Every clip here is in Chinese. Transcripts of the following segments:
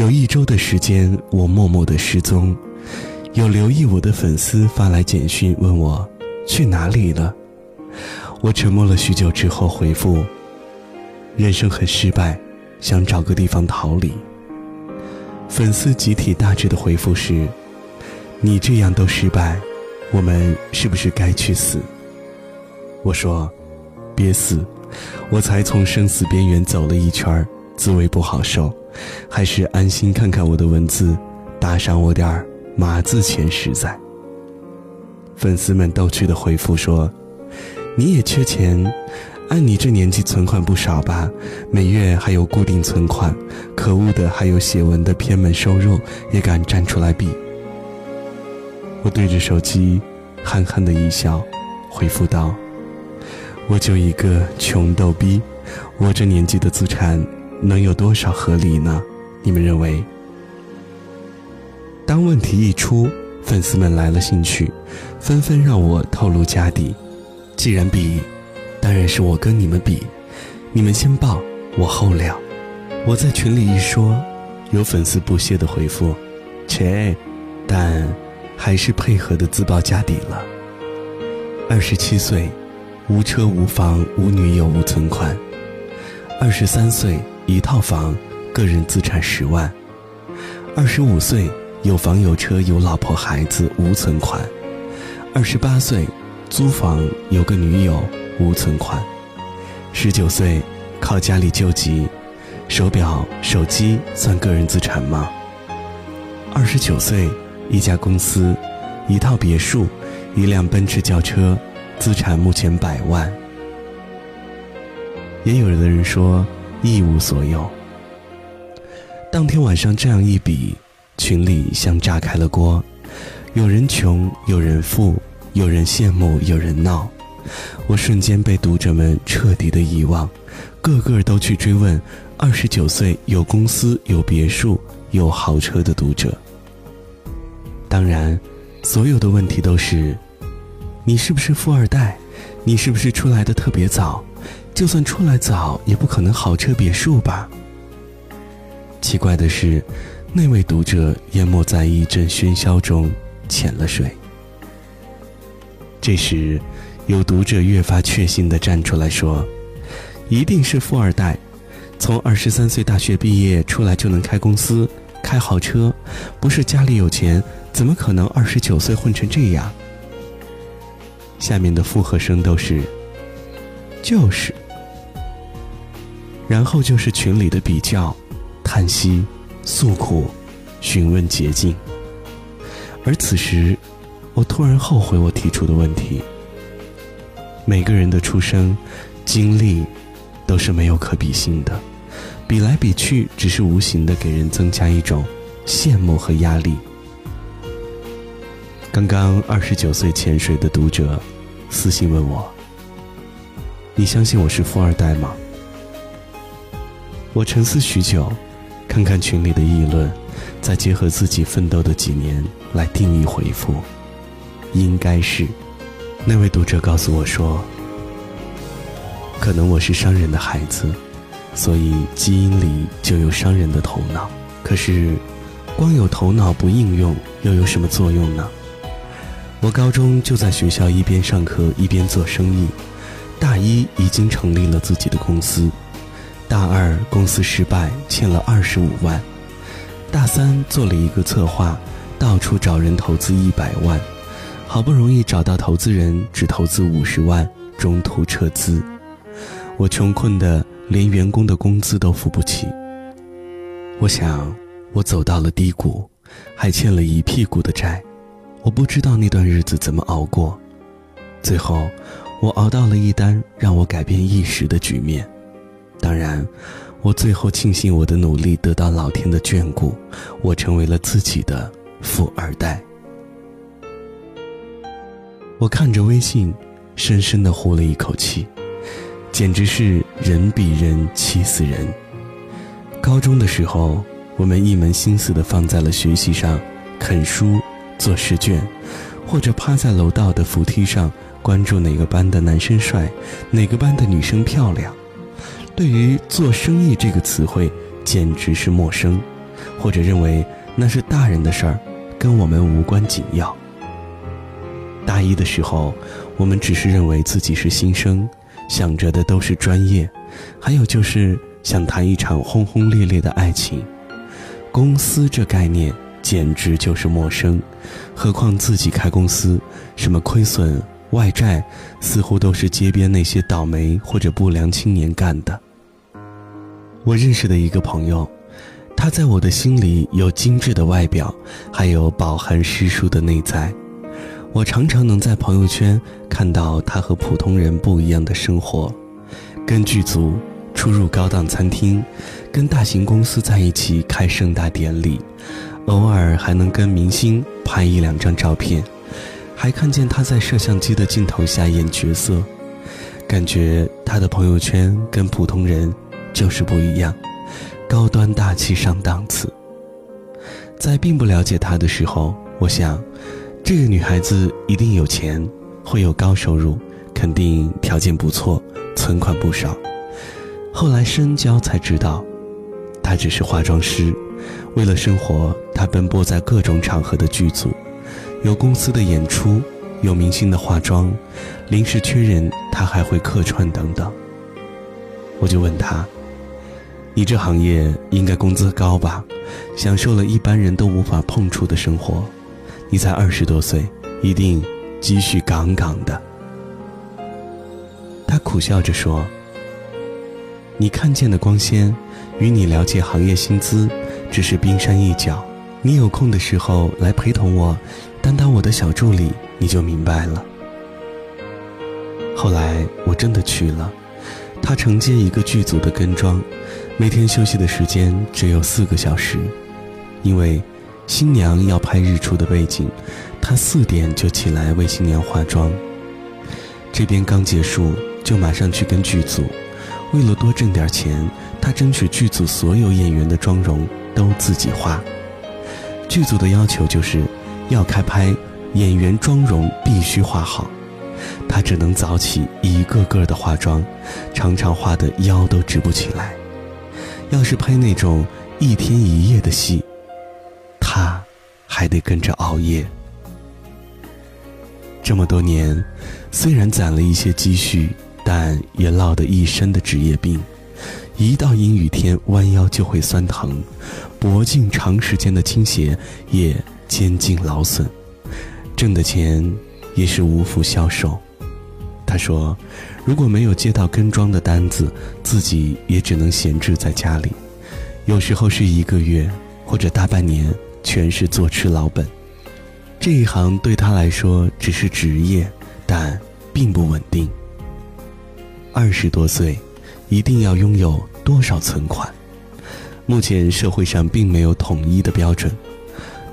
有一周的时间，我默默的失踪。有留意我的粉丝发来简讯问我去哪里了，我沉默了许久之后回复：人生很失败，想找个地方逃离。粉丝集体大致的回复是：你这样都失败，我们是不是该去死？我说别死，我才从生死边缘走了一圈，滋味不好受，还是安心看看我的文字，打赏我点儿码字钱实在。粉丝们逗趣的回复说：你也缺钱，按你这年纪存款不少吧，每月还有固定存款，可恶的还有写文的偏门收入也敢站出来比。我对着手机憨憨的一笑，回复道：我就一个穷逗逼，我这年纪的资产能有多少合理呢？你们认为？当问题一出，粉丝们来了兴趣，纷纷让我透露家底。既然比，当然是我跟你们比，你们先报，我后了。我在群里一说，有粉丝不屑地回复：切，但还是配合的自报家底了。27岁，无车无房无女友无存款；23岁，一套房，个人资产10万；25岁。有房有车有老婆孩子无存款；28岁租房有个女友无存款；19岁靠家里救急，手表手机算个人资产吗？29岁一家公司，一套别墅，一辆奔驰轿车，资产目前100万。也有的人说一无所有。当天晚上这样一比，群里像炸开了锅，有人穷，有人富，有人羡慕，有人闹。我瞬间被读者们彻底的遗忘，个个都去追问29岁有公司有别墅有豪车的读者。当然，所有的问题都是：你是不是富二代？你是不是出来的特别早？就算出来早，也不可能豪车别墅吧？奇怪的是，那位读者淹没在一阵喧嚣中浅了水。这时有读者越发确信地站出来说：一定是富二代，从23岁大学毕业出来就能开公司开豪车，不是家里有钱怎么可能29岁混成这样？下面的附和声都是就是，然后就是群里的比较、叹息、诉苦、询问捷径。而此时我突然后悔我提出的问题。每个人的出生经历都是没有可比性的，比来比去只是无形的给人增加一种羡慕和压力。刚刚29岁潜水的读者私信问我：你相信我是富二代吗？我沉思许久，看看群里的议论，再结合自己奋斗的几年来定义回复。应该是。那位读者告诉我说：可能我是商人的孩子，所以基因里就有商人的头脑。可是光有头脑不应用又有什么作用呢？我高中就在学校一边上课一边做生意，大一已经成立了自己的公司，大2公司失败欠了25万，大3做了一个策划，到处找人投资100万，好不容易找到投资人只投资50万，中途撤资。我穷困的连员工的工资都付不起。我想我走到了低谷，还欠了一屁股的债，我不知道那段日子怎么熬过。最后我熬到了一单让我改变一时的局面。当然，我最后庆幸我的努力得到老天的眷顾，我成为了自己的富二代。我看着微信，深深地呼了一口气，简直是人比人气死人。高中的时候，我们一门心思地放在了学习上，啃书、做试卷，或者趴在楼道的扶梯上关注哪个班的男生帅，哪个班的女生漂亮。对于做生意这个词汇简直是陌生，或者认为那是大人的事儿，跟我们无关紧要。大一的时候，我们只是认为自己是新生，想着的都是专业，还有就是想谈一场轰轰烈烈的爱情。公司这概念简直就是陌生，何况自己开公司，什么亏损、外债，似乎都是街边那些倒霉或者不良青年干的。我认识的一个朋友，他在我的心里有精致的外表，还有饱含诗书的内在。我常常能在朋友圈看到他和普通人不一样的生活，跟剧组出入高档餐厅，跟大型公司在一起开盛大典礼，偶尔还能跟明星拍一两张照片，还看见他在摄像机的镜头下演角色，感觉他的朋友圈跟普通人就是不一样，高端大气上档次。在并不了解他的时候，我想这个女孩子一定有钱，会有高收入，肯定条件不错，存款不少。后来深交才知道，她只是化妆师，为了生活她奔波在各种场合的剧组，有公司的演出，有明星的化妆，临时缺人她还会客串等等。我就问她，你这行业应该工资高吧，享受了一般人都无法碰触的生活，你才20多岁，一定积蓄杠杠的。她苦笑着说，你看见的光鲜与你了解行业薪资只是冰山一角，你有空的时候来陪同我，担当我的小助理，你就明白了。后来我真的去了，他承接一个剧组的跟妆，每天休息的时间只有4个小时，因为新娘要拍日出的背景，他4点就起来为新娘化妆，这边刚结束就马上去跟剧组。为了多挣点钱，他争取剧组所有演员的妆容都自己画。剧组的要求就是要开拍，演员妆容必须画好。他只能早起一个个的化妆，常常画的腰都直不起来。要是拍那种一天一夜的戏，他还得跟着熬夜。这么多年，虽然攒了一些积蓄，但也落得一身的职业病，一到阴雨天弯腰就会酸疼，脖颈长时间的倾斜也渐渐劳损，挣的钱也是无福消受。他说，如果没有接到跟妆的单子，自己也只能闲置在家里，有时候是1个月或者大半年，全是坐吃老本。这一行对他来说只是职业，但并不稳定。20多岁，一定要拥有多少存款？目前社会上并没有统一的标准，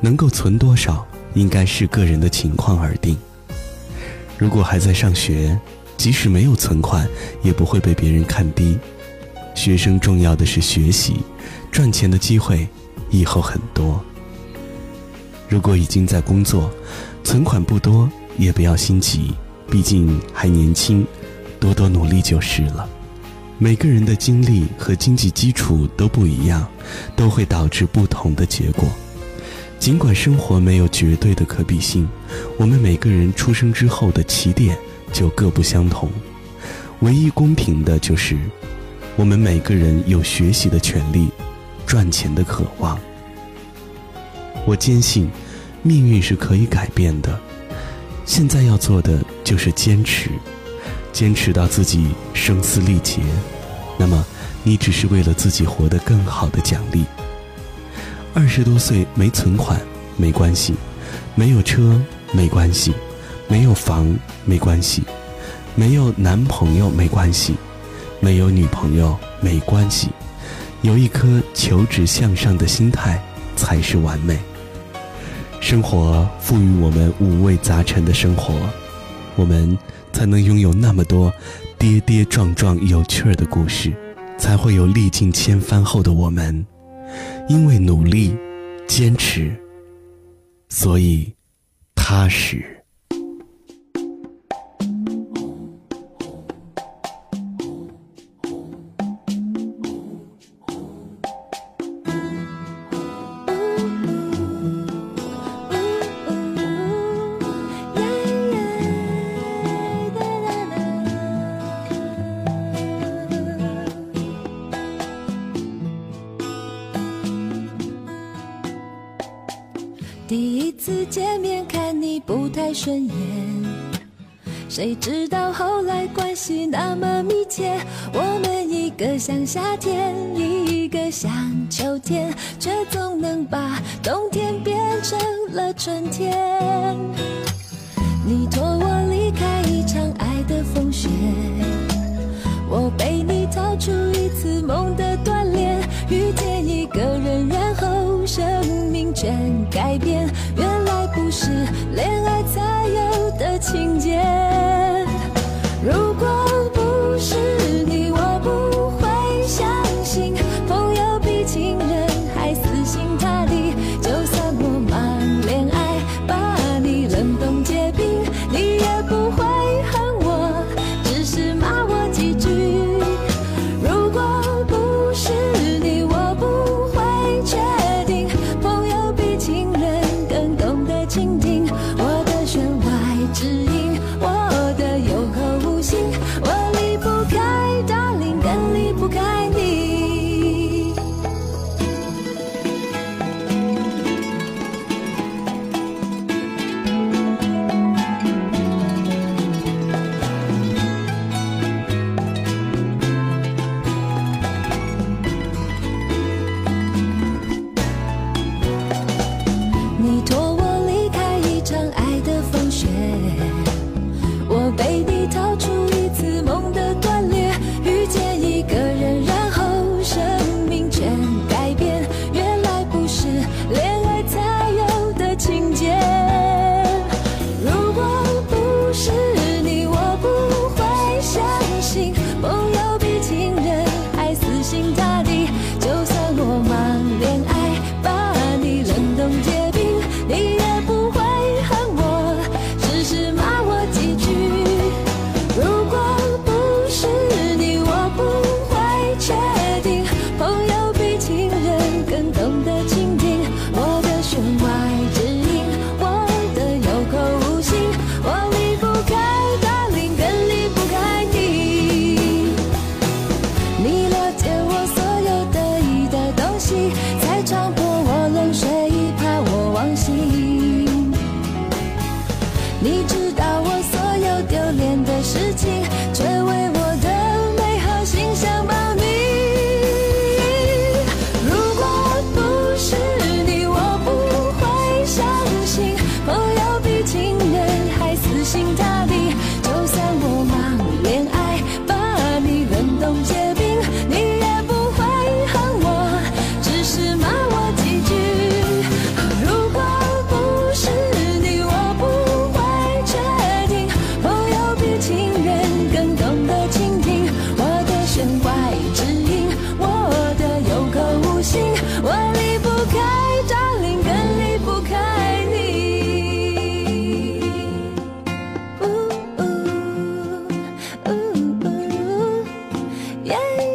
能够存多少，应该是个人的情况而定。如果还在上学，即使没有存款，也不会被别人看低。学生重要的是学习，赚钱的机会以后很多。如果已经在工作，存款不多，也不要心急，毕竟还年轻，多多努力就是了。每个人的经历和经济基础都不一样，都会导致不同的结果。尽管生活没有绝对的可比性，我们每个人出生之后的起点就各不相同。唯一公平的就是，我们每个人有学习的权利，赚钱的渴望。我坚信，命运是可以改变的。现在要做的就是坚持。坚持到自己声嘶力竭，那么你只是为了自己活得更好的奖励。20多岁没存款没关系，没有车没关系，没有房没关系，没有男朋友没关系，没有女朋友没关系，有一颗求职向上的心态才是完美。生活赋予我们五味杂陈的生活，我们才能拥有那么多跌跌撞撞有趣的故事，才会有历尽千帆后的我们。因为努力坚持，所以踏实。次见面看你不太顺眼，谁知道后来关系那么密切，我们一个像夏天，一个像秋天，却总能把冬天变成了春天。你托我离开一场爱的风雪，我被你逃出一次梦的断裂，遇见一个人，然后生命全改变，原来不是恋爱才有的情节。如果不是你，我不会相信朋友比情人还死心塌地，就算我忙恋爱把你冷冻结冰，你也不会恨我，只是骂我几句。如果不是你，我不会确定朋友比情人更懂得倾听，我的弦外之音，我的有口无心，我离不开 Darling， 更离不开你。你托我离开一场爱的风雪，我被你逃出一次梦的断裂，遇见一个人，然后生命全改变，原来不是恋爱才有的情节。如果不是你，我不会相信朋友比情人还死心塌地，就算我忙恋爱把你冷冻结冰，你也不会恨我，只是骂我几句。如果不是你，我不会确定朋友比情人更懂得倾听，我的弦外之音，我的有口无心，我离不开 Darling， 更离不开你。你了解我所有得意的东西，才撞破我冷水，怕我忘形。你知道我所有丢脸的事情，却为我的美好形象保密。如果不是你，我不会相信朋友比情人还死心塌地，就算我忙恋爱把你冷冻结冰，你也不会恨我，只是骂我几句。如果不是你，我不会确定朋友比情人更懂得倾听，我的弦外之音，我的有口无心，我离不开 Darling， 更离不开你。呜呜呜呜耶。